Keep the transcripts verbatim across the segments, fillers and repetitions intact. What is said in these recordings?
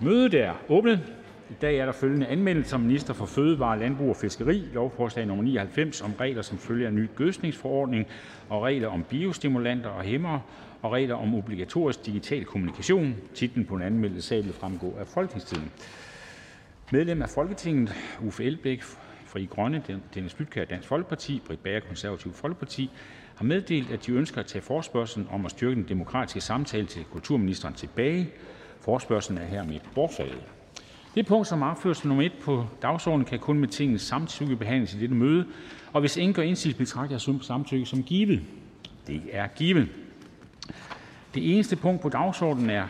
Mødet er åbnet. I dag er der følgende anmeldelse som minister for Fødevare, Landbrug og Fiskeri. Lovforslag nummer nioghalvfems om regler, som følger ny gødskningsforordning og regler om biostimulanter og hæmmere og regler om obligatorisk digital kommunikation. Titlen på en anmeldte sag vil fremgå af Folketingstidende. Medlem af Folketinget, Uffe Elbæk, Fri Grønne, Dennis Lytkær, Dansk Folkeparti, Britt Bager, Konservative Folkeparti, har meddelt, at de ønsker at tage forespørgslen om at styrke den demokratiske samtale til kulturministeren tilbage. Forespørgslen er hermed bortfaldet. Det punkt, som opførsel nummer et på dagsordenen, kan kun med tingens samtykke behandles i dette møde, og hvis ingen gør indsigelse, betragter jeg samtykke som givet. Det er givet. Det eneste punkt på dagsordenen er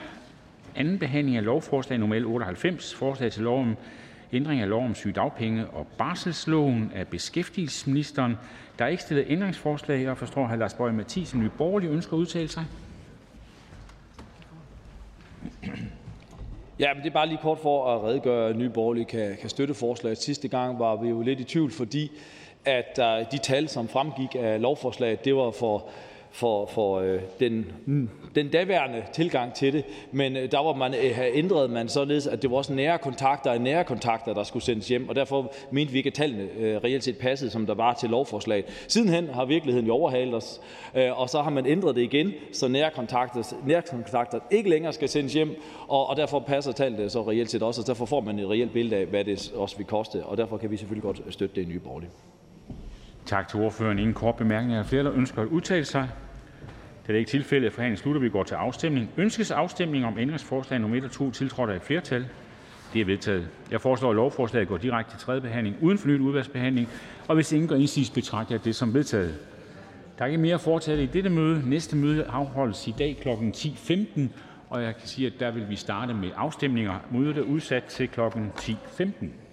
anden behandling af lovforslag nummer L otteoghalvfems, forslag til lov om ændring af lov om sygedagpenge og barselsloven af beskæftigelsesministeren. Der er ikke stillet ændringsforslag. Jeg forstår, at Lars Bøge Mathis, Nye Borgerlige, ønsker at udtale sig. Ja, men det er bare lige kort for at redegøre, at Nye Borgerlige kan, kan støtte forslaget. Sidste gang var vi jo lidt i tvivl, fordi at uh, de tal, som fremgik af lovforslaget, det var for, for, for uh, den, mm, den daværende tilgang til det. Men uh, der var man, uh, ændrede man således, at det var også nære kontakter og nære kontakter, der skulle sendes hjem. Og derfor mente vi ikke, at tallene uh, reelt set passede, som der var til lovforslaget. Sidenhen har virkeligheden jo overhalet os, uh, og så har man ændret det igen, så nære kontakter, nære kontakter ikke længere skal sendes hjem. Og, og derfor passer tallene så reelt set også, og derfor får man et reelt billede af, hvad det også vil koste. Og derfor kan vi selvfølgelig godt støtte det i Nye Borgerlige. Tak til ordføreren. Ingen kort bemærkninger. Er flere, der ønsker at udtale sig? Da det ikke er tilfældet, at forhandlingen slutter, vi går til afstemning. Ønskes afstemning om ændringsforslag nummer et og to, tiltrådt af et flertal? Det er vedtaget. Jeg foreslår, at lovforslaget går direkte til tredje behandling uden fornyet udvalgsbehandling, og hvis ingen gør indsigelse, betragter jeg det som vedtaget. Der er ikke mere at foretage i dette møde. Næste møde afholdes i dag kl. ti femten, og jeg kan sige, at der vil vi starte med afstemninger. Mødet er udsat til kl. ti femten.